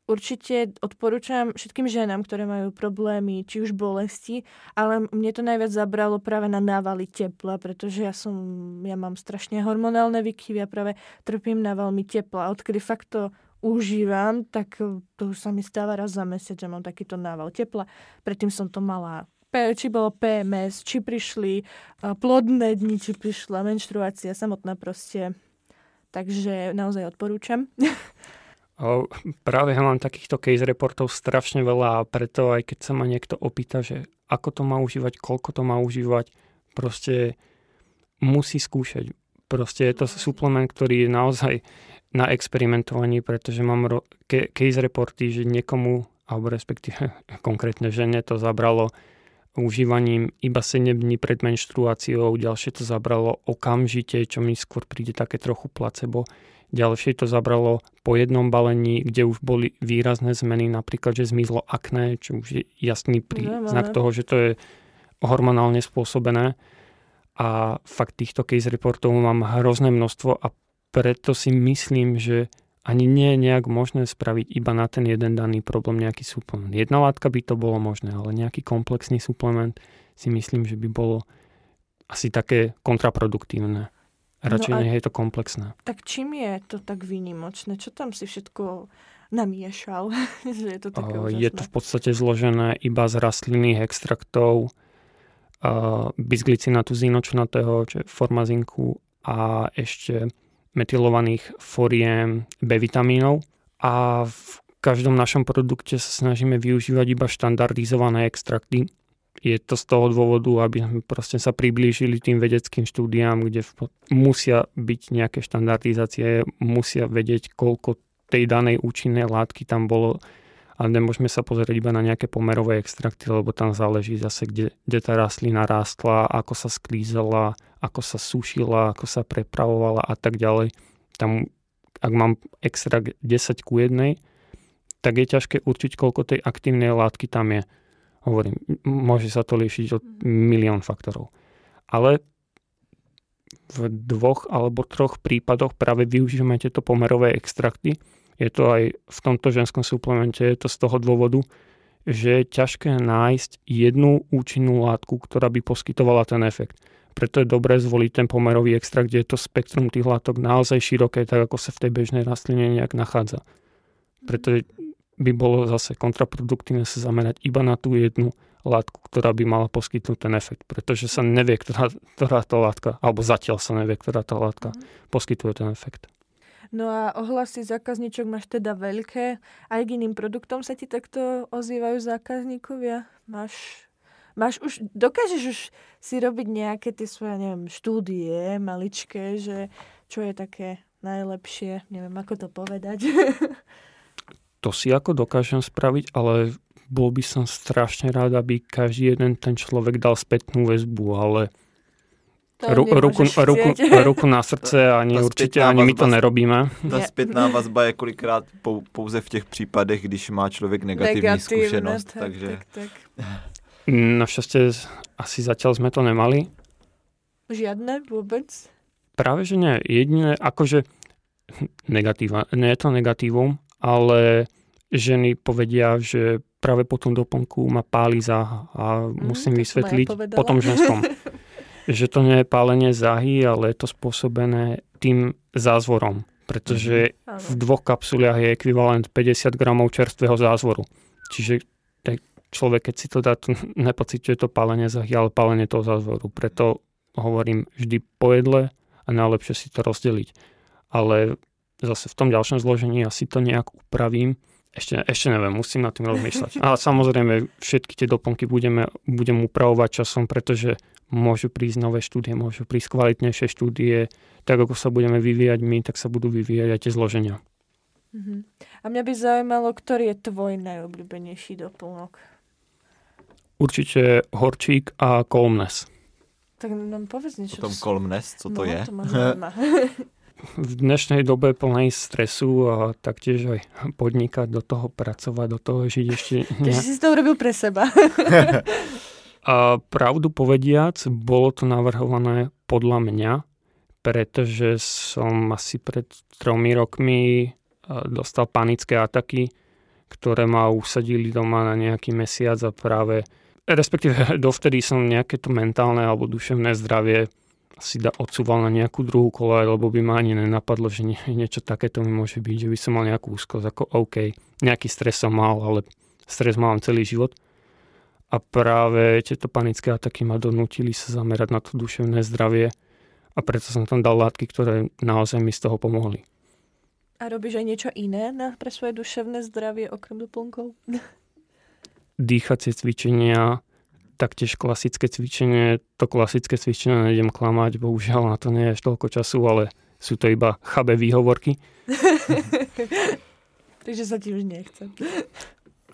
Určite odporúčam všetkým ženám, ktoré majú problémy, či už bolesti, ale mne to najviac zabralo práve na návaly tepla, pretože ja mám strašne hormonálne výkyvy a práve trpím návalmi tepla. Odkedy fakt to užívam, tak to už sa mi stáva raz za mesiac, že mám takýto nával tepla. Predtým som to mala... či bolo PMS, či prišli plodné dni, či prišla menštruácia samotná proste. Takže naozaj odporúčam. Práve ja mám takýchto case reportov strašne veľa a preto aj keď sa ma niekto opýta, že ako to má užívať, koľko to má užívať, proste musí skúšať. Proste je to suplement, ktorý je naozaj na experimentovaní, pretože mám case reporty, že niekomu, alebo respektíve konkrétne žene to zabralo užívaním iba 7 dní pred menštruáciou, ďalšie to zabralo okamžite, čo mi skôr príde také trochu placebo. Ďalšie to zabralo po jednom balení, kde už boli výrazné zmeny, napríklad, že zmizlo akné, čo už je jasný príznak toho, že to je hormonálne spôsobené. A fakt týchto case reportov mám hrozné množstvo a preto si myslím, že ani nie je nejak možné spraviť iba na ten jeden daný problém nejaký suplement. Jedna látka by to bolo možné, ale nejaký komplexný suplement si myslím, že by bolo asi také kontraproduktívne. Radšej nech je to komplexné. Tak čím je to tak výnimočné? Čo tam si všetko namiešal? Že je to také úžasné? Je to v podstate zložené iba z rastlinných extraktov, bisglicinatu zinočnatého, čo je forma zinku, a ešte metylovaných foriem B vitamínov a v každom našom produkte sa snažíme využívať iba štandardizované extrakty. Je to z toho dôvodu, aby sme proste sa priblížili tým vedeckým štúdiám, kde musia byť nejaké štandardizácie, musia vedieť, koľko tej danej účinnej látky tam bolo a nemôžeme sa pozrieť iba na nejaké pomerové extrakty, lebo tam záleží zase, kde tá rastlina rástla, ako sa sklízala, ako sa sušila, ako sa prepravovala a tak ďalej. Tam, ak mám extrakt 10:1, tak je ťažké určiť, koľko tej aktívnej látky tam je. Hovorím, môže sa to líšiť od milión faktorov. Ale v 2 alebo 3 prípadoch práve využívame tieto pomerové extrakty. Je to aj v tomto ženskom suplemente, je to z toho dôvodu, že je ťažké nájsť jednu účinnú látku, ktorá by poskytovala ten efekt. Preto je dobré zvoliť ten pomerový extrakt, kde je to spektrum tých látok naozaj široké, tak ako sa v tej bežnej rastline nejak nachádza. Preto by bolo zase kontraproduktívne sa zamerať iba na tú jednu látku, ktorá by mala poskytnúť ten efekt, pretože sa nevie, ktorá tá látka, alebo zatiaľ sa nevie, ktorá tá látka poskytuje ten efekt. No a ohlasy zákazníčok máš teda veľké. Aj k iným produktom sa ti takto ozývajú zákazníkovia? Dokážeš už si robiť nejaké tie svoje, neviem, štúdie maličké, že čo je také najlepšie? Neviem, ako to povedať. To si ako dokážem spraviť, ale bol by som strašne rád, aby každý jeden ten človek dal spätnú väzbu, ale... Ruku na srdce ani určitě, ani my to nerobíme. Ta zpětná vazba je kolikrát pouze v těch případech, když má člověk negativní zkušenost. Tak. Naštěstí asi zatiaľ jsme to nemali. Žiadne vůbec? Právě, že ne. Jediné, akože negativa. Ne je to negatívum, ale ženy povedia, že právě po tom doplnku ma pálí záha a musím vysvětlit po tom ženskom. Že to nie je pálenie záhy, ale je to spôsobené tým zázvorom, pretože v 2 kapsuliach je ekvivalent 50 gramov čerstvého zázvoru. Čiže človek, keď si to dá, to nepociťuje to palenie za ale palenie toho zázvoru. Preto hovorím vždy po jedle a najlepšie si to rozdeliť. Ale zase v tom ďalšom zložení ja si to nejak upravím. Ešte neviem, musím nad tým rozmýšľať. Ale samozrejme, všetky tie doplnky budem upravovať časom, pretože môžu prísť nové štúdie, môžu prísť kvalitnejšie štúdie. Tak, ako sa budeme vyvíjať my, tak sa budú vyvíjať aj tie zloženia. A mňa by zaujímalo, ktorý je tvoj najobľúbenejší doplnok? Určite horčík a kolmnes. Tak nám povedz niečo. O tom kolmnes, co to je? To v dnešnej dobe plnej stresu a taktiež aj podnikať, do toho pracovať, do toho žiť ešte. Takže si to urobil pre seba. A pravdu povediac, bolo to navrhované podľa mňa, pretože som asi pred 3 rokmi dostal panické ataky, ktoré ma usadili doma na nejaký mesiac a práve, respektíve dovtedy som nejaké to mentálne alebo duševné zdravie si odsúval na nejakú druhú koľaj, lebo by ma ani nenapadlo, že niečo takéto mi môže byť, že by som mal nejakú úzkosť, ako OK, nejaký stres som mal, ale stres mám celý život. A práve tieto panické ataky ma donútili sa zamerať na to duševné zdravie a preto som tam dal látky, ktoré naozaj mi z toho pomohli. A robíš aj niečo iné pre svoje duševné zdravie okrem doplnkov? Dýchacie cvičenia, taktiež klasické cvičenie. To klasické cvičenie nejdem klamať, bohužiaľ na to nie je toľko času, ale sú to iba chabé výhovorky. Takže sa ti už nechce.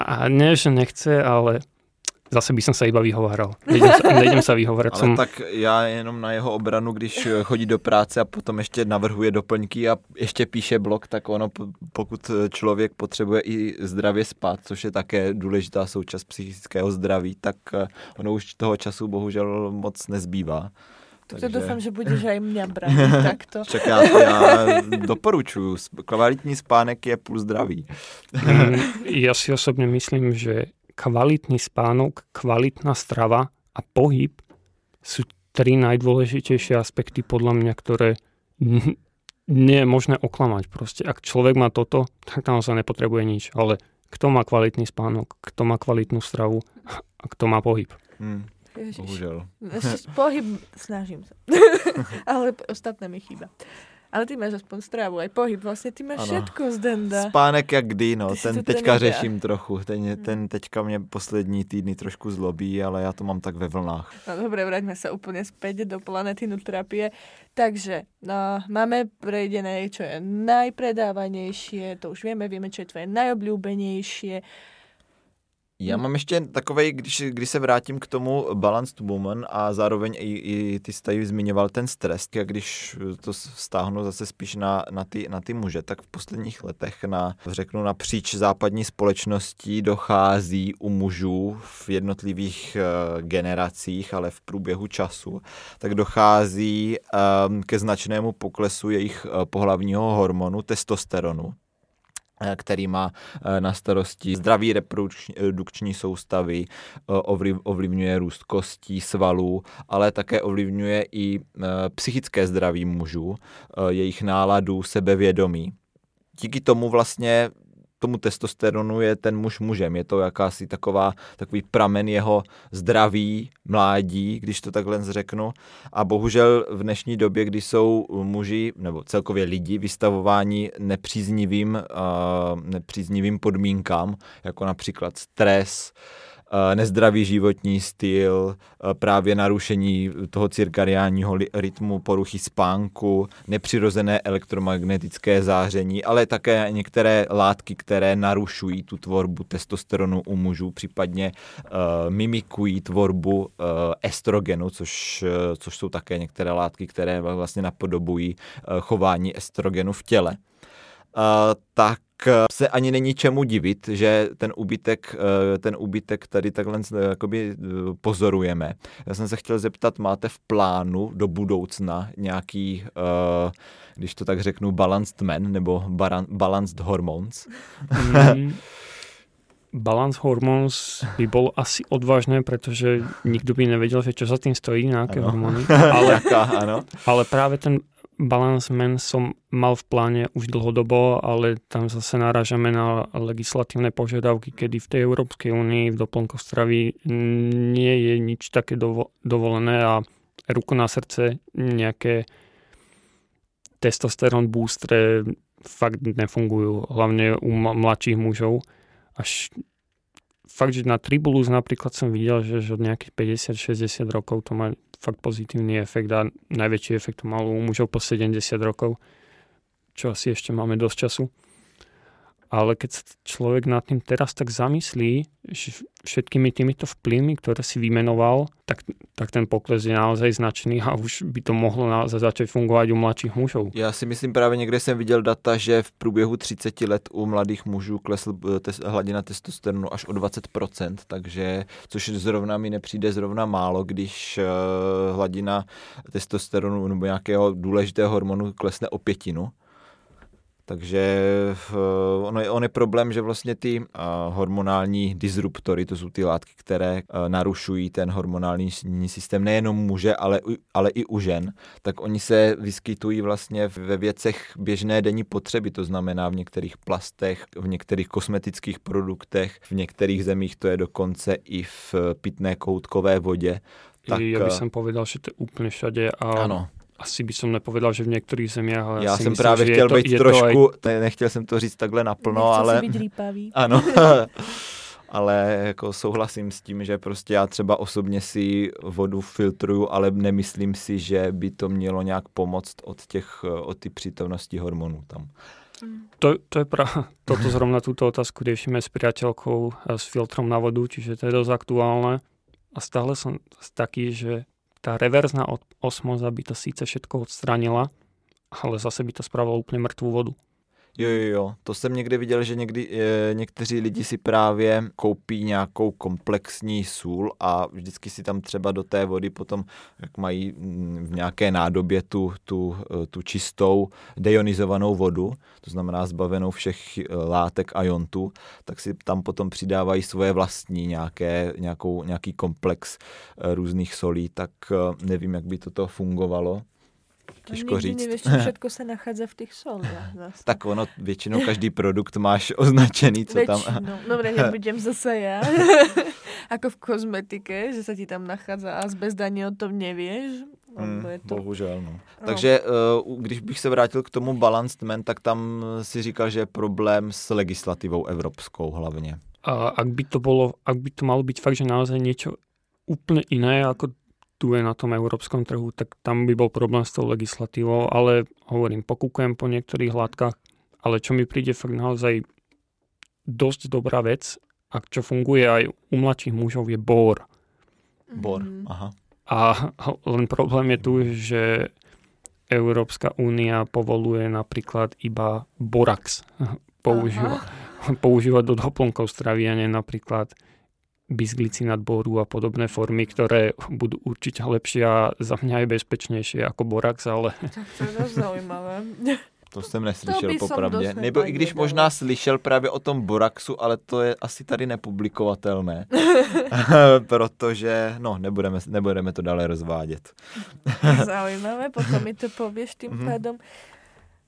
A nie, že nechce, ale zase by som sa iba vyhováral. Nejdem sa vyhovorať. Ale tak já jenom na jeho obranu, když chodí do práce a potom ještě navrhuje doplňky a ještě píše blog, tak ono, pokud člověk potřebuje i zdravě spát, což je také důležitá součást psychického zdraví, tak ono už toho času bohužel moc nezbývá. Takže doufám, že budeš aj mňa bránit takto. Čak já doporučuju. Kvalitní spánek je půl zdraví. Já si osobně myslím, že kvalitný spánok, kvalitná strava a pohyb sú 3 najdôležitejšie aspekty podľa mňa, ktoré nie je možné oklamať. Proste, ak človek má toto, tak tam sa nepotrebuje nič. Ale kto má kvalitný spánok, kto má kvalitnú stravu a kto má pohyb? Bohužiaľ. Pohyb snažím sa. Ale ostatné mi chýba. Ale ty máš aspoň strávu, aj pohyb, vlastně ty máš všetko z denda. Spánek jak kdy, no, ten teďka řeším trochu, ten teďka mě poslední týdny trošku zlobí, ale já to mám tak ve vlnách. No dobré, vraťme se úplně zpět do planety Nutrapie. Takže, no, máme prejdené, čo je najpredávanějšie, to už víme, čo je tvoje najobľúbenejšie. Já mám ještě takovej, když se vrátím k tomu Balanced Woman a zároveň i ty tady zmiňoval ten stres, a když to stáhnu zase spíš na ty muže, tak v posledních letech napříč západní společností dochází u mužů v jednotlivých generacích, ale v průběhu času, tak dochází ke značnému poklesu jejich pohlavního hormonu testosteronu, který má na starosti zdraví reprodukční soustavy, ovlivňuje růst kostí, svalů, ale také ovlivňuje i psychické zdraví mužů, jejich náladu, sebevědomí. Díky tomu vlastně tomu testosteronu je ten muž mužem. Je to jakási takový pramen jeho zdraví, mládí, když to takhle řeknu. A bohužel v dnešní době, kdy jsou muži, nebo celkově lidi, vystavováni nepříznivým podmínkám, jako například stres, nezdravý životní styl, právě narušení toho cirkadiánního rytmu, poruchy spánku, nepřirozené elektromagnetické záření, ale také některé látky, které narušují tu tvorbu testosteronu u mužů, případně mimikují tvorbu estrogenu, což jsou také některé látky, které vlastně napodobují chování estrogenu v těle. Tak se ani není čemu divit, že ten úbytek tady takhle jakoby pozorujeme. Já jsem se chtěl zeptat, máte v plánu do budoucna nějaký, když to tak řeknu, balanced men nebo balanced hormones? Balance hormones by bolo asi odvážné, pretože nikto by nevedel, že čo za tým stojí, nejaké hormóny. Ale práve ten Balance men som mal v pláne už dlhodobo, ale tam zase narážame na legislatívne požiadavky, kedy v tej Európskej únii v doplnkoch stravy nie je nič také dovolené a ruku na srdce nejaké testosterón boostre fakt nefungujú, hlavne u mladších mužov. Až fakt, že na Tribulus napríklad som videl, že od nejakých 50-60 rokov to má fakt pozitívny efekt a najväčší efekt to malo u mužov po 70 rokov, čo asi ešte máme dosť času. Ale keď sa človek nad tým teraz tak zamyslí, že všetkými týmito vplyvmi, ktoré si vymenoval, tak ten pokles je naozaj značný a už by to mohlo naozaj začať fungovat u mladších mužů. Já si myslím, právě někde jsem viděl data, že v průběhu 30 let u mladých mužů klesl hladina testosteronu až o 20%, takže, což zrovna mi nepřijde zrovna málo, když hladina testosteronu nebo nějakého důležitého hormonu klesne o 5%. Takže on je problém, že vlastně ty hormonální disruptory, to jsou ty látky, které narušují ten hormonální systém nejenom muže, ale i u žen, tak oni se vyskytují vlastně ve věcech běžné denní potřeby, to znamená v některých plastech, v některých kosmetických produktech, v některých zemích to je dokonce i v pitné koutkové vodě. Tak, já bych jsem povedal, že to je úplně všade a... Ano. Asi by som nepovedal, že v některých zemích, ale já jsem myslím, právě chtěl být trošku, nechtěl jsem to říct takhle naplno, ale být rýpavý. Ano. Ale jako souhlasím s tím, že prostě já třeba osobně si vodu filtruju, ale nemyslím si, že by to mělo nějak pomoct od ty přítomnosti hormonů tam. To je pravda. Toto zrovna tuto otázku řešíme s priateľkou s filtrom na vodu, čiže to je dosť aktuálne. A stále som taký, že tá reverzná osmoza by to síce všetko odstranila, ale zase by to spravilo úplně mrtvou vodu. Jo, to jsem někdy viděl, že někteří lidi si právě koupí nějakou komplexní sůl a vždycky si tam třeba do té vody potom, jak mají v nějaké nádobě tu čistou deionizovanou vodu, to znamená zbavenou všech látek a jontů, tak si tam potom přidávají svoje vlastní nějaký komplex různých solí, tak nevím, jak by toto fungovalo. Těžko říct. Nevíš, co všetko se nachází v těch solách. Tak ono, většinou každý produkt máš označený, co tam... Většinou. Dobre, nebudem zase já. Ako v kozmetike, že se ti tam nachází azbest a o tom nevíš. Bohužel, no. Takže když bych se vrátil k tomu balanced men, tak tam si říkal, že je problém s legislativou evropskou hlavně. A ak by to malo být fakt, že naozaj něco úplně jiné, jako tu je na tom európskom trhu, tak tam by bol problém s tou legislatívou, ale hovorím, pokúkujem po niektorých látkach, ale čo mi príde fakt naozaj dosť dobrá vec, a čo funguje aj u mladších mužov, je bor. Bor, aha. A len problém je tu, že Európska únia povoluje napríklad iba borax používať do doplnkov stravy, a nie napríklad bisglicinát boru a podobné formy, ktoré budú určite lepšie a za mňa je bezpečnejšie ako borax, ale... To je dosť zaujímavé. To jsem neslyšel popravdě. Nebo i když možná slyšel právě o tom boraxu, ale to je asi tady nepublikovatelné. Protože, nebudeme to dále rozvádět. Zaujímavé, potom mi to povieš tým pádom.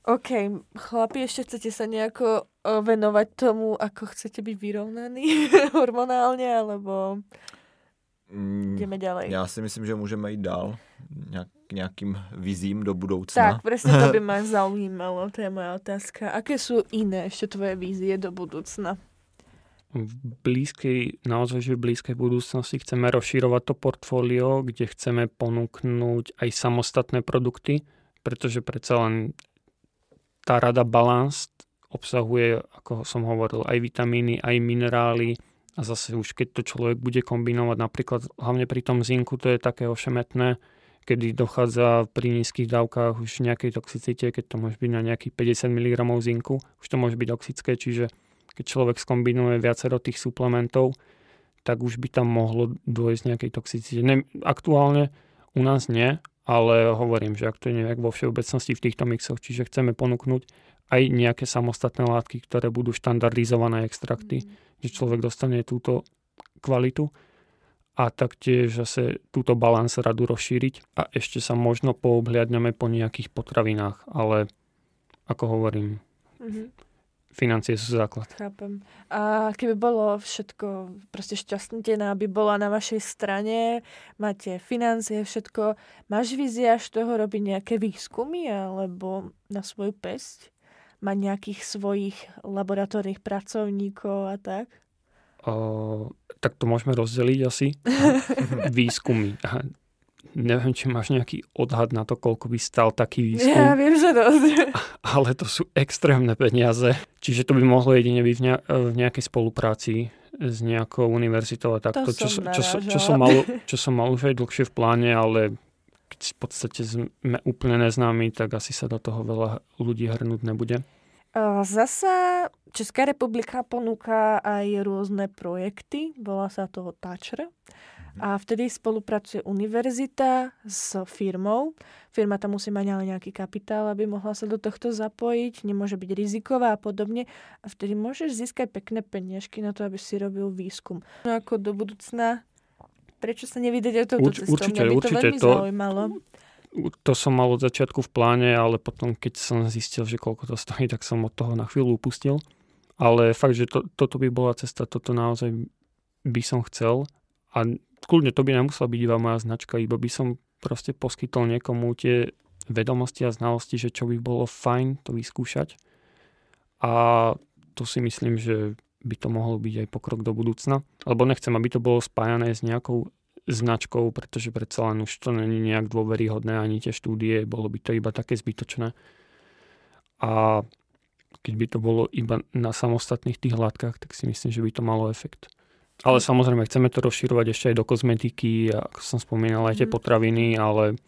OK, chlapi, ešte chcete sa nejako venovať tomu, ako chcete byť vyrovnaní hormonálne, alebo ideme ďalej? Ja si myslím, že môžeme ísť dál k nejakým vizím do budúcna. Tak, presne to by ma zaujímalo, to je moja otázka. Aké sú iné ešte tvoje vízie do budúcna? Naozaj v blízkej budúcnosti chceme rozšírovať to portfólio, kde chceme ponúknuť aj samostatné produkty, pretože predsa len tá rada Balance obsahuje, ako som hovoril, aj vitamíny, aj minerály a zase už keď to človek bude kombinovať, napríklad hlavne pri tom zinku, to je také ošemetné, kedy dochádza pri nízkych dávkach už nejakej toxicite, keď to môže byť na nejakých 50 mg zinku, už to môže byť toxické, čiže keď človek skombinuje viacero tých suplementov, tak už by tam mohlo dôjsť nejakej toxicite. Aktuálne u nás nie, ale hovorím, že ak to je nejak vo všeobecnosti v týchto mixoch, čiže chceme ponúknuť aj nejaké samostatné látky, ktoré budú štandardizované extrakty, že človek dostane túto kvalitu a taktiež zase túto balans radu rozšíriť a ešte sa možno poobhliadneme po nejakých potravinách, ale ako hovorím, financie sú základ. Chápem. A keby bolo všetko proste šťastná by bola na vašej strane, máte financie, všetko, máš vízia, z toho robiť nejaké výskumy alebo na svoju pesť? Má nejakých svojich laboratórnych pracovníkov a tak? Tak to môžeme rozdeliť asi. Výskumy. Neviem, či máš nejaký odhad na to, koľko by stal taký výskum. Ja viem, že dosť. Ale to sú extrémne peniaze. Čiže to by mohlo jedine byť v nejakej spolupráci s nejakou univerzitou a takto. Čo som mal už aj dlhšie v pláne, ale keď v podstate sme úplne neznámi, tak asi sa do toho veľa ľudí hrnúť nebude. Zasa Česká republika ponúka aj rôzne projekty, volá sa toho TAČR a vtedy spolupracuje univerzita s firmou. Firma tam musí mať ale nejaký kapitál, aby mohla sa do tohto zapojiť, nemôže byť riziková a podobne a vtedy môžeš získať pekné peniažky na to, aby si robil výskum. No ako do budúcna, prečo sa nevydať aj touto cestou? Určite to zaujímalo. To som mal od začiatku v pláne, ale potom, keď som zistil, že koľko to stojí, tak som od toho na chvíľu upustil. Ale fakt, že toto by bola cesta, toto naozaj by som chcel. A kľudne to by nemusela byť iba moja značka, iba by som proste poskytol niekomu tie vedomosti a znalosti, že čo by bolo fajn to vyskúšať. A to si myslím, že by to mohol byť aj pokrok do budúcna. Lebo nechcem, aby to bolo spájané s nejakou značkou, pretože predsa len už to není nejak dôveryhodné, ani tie štúdie, bolo by to iba také zbytočné. A keď by to bolo iba na samostatných tých látkach, tak si myslím, že by to malo efekt. Ale samozrejme, chceme to rozširovať ešte aj do kozmetiky, ako som spomínal, aj tie potraviny, ale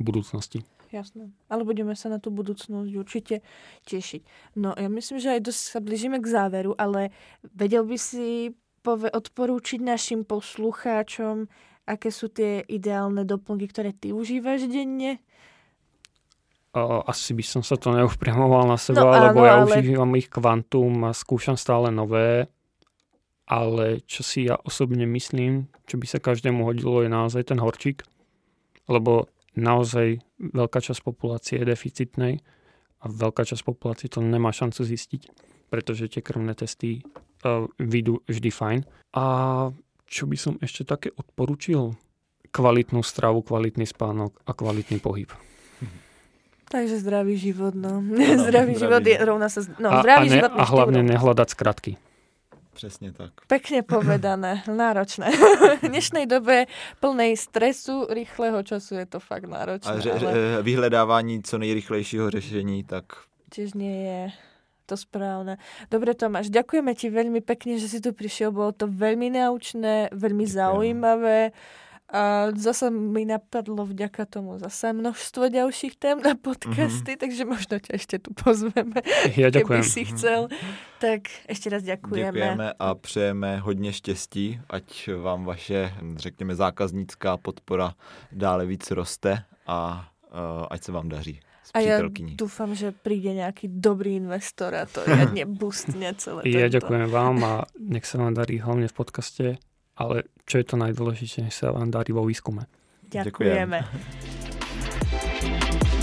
v budúcnosti. Jasné, ale budeme sa na tú budúcnosť určite tešiť. No ja myslím, že aj dosť sa blížime k záveru, ale vedel by si odporúčiť našim poslucháčom, aké sú tie ideálne doplnky, ktoré ty užívaš denne? Asi by som sa to neupriamoval na seba, lebo ja užívam ich kvantum a skúšam stále nové, ale čo si ja osobne myslím, čo by sa každému hodilo, je naozaj ten horčík, lebo naozaj veľká časť populácie je deficitnej a veľká časť populácie to nemá šancu zistiť, pretože tie krvné testy vyjdú vždy fajn. A čo by som ešte také odporučil? Kvalitnú stravu, kvalitný spánok a kvalitný pohyb. Takže zdravý život, no. Zdravý život. A hlavne nehľadať skratky. Přesně tak. Pekne povedané, náročné. V dnešnej dobe plnej stresu, rýchleho času je to fakt náročné. A vyhledávání co nejrychlejšího řešení, tak... Čiž nie je... To správne. Dobre, Tomáš, ďakujeme ti veľmi pekne, že si tu prišiel. Bolo to veľmi naučné, veľmi zaujímavé. A zase mi napadlo vďaka tomu zase množstvo ďalších tém na podcasty, takže možno ťa ešte tu pozveme. Ja ďakujem. Keby si chcel. Tak ešte raz ďakujeme. Ďakujeme a přejeme hodně štěstí, ať vám vaše, řekněme, zákaznická podpora dále víc roste a ať se vám daří. A ja dúfam, že príde nejaký dobrý investor a to riadne boostne celé. Ja ďakujem vám a nech sa vám darí hlavne v podcaste, ale čo je to najdôležitejšie, nech sa vám darí vo výskume. Ďakujeme.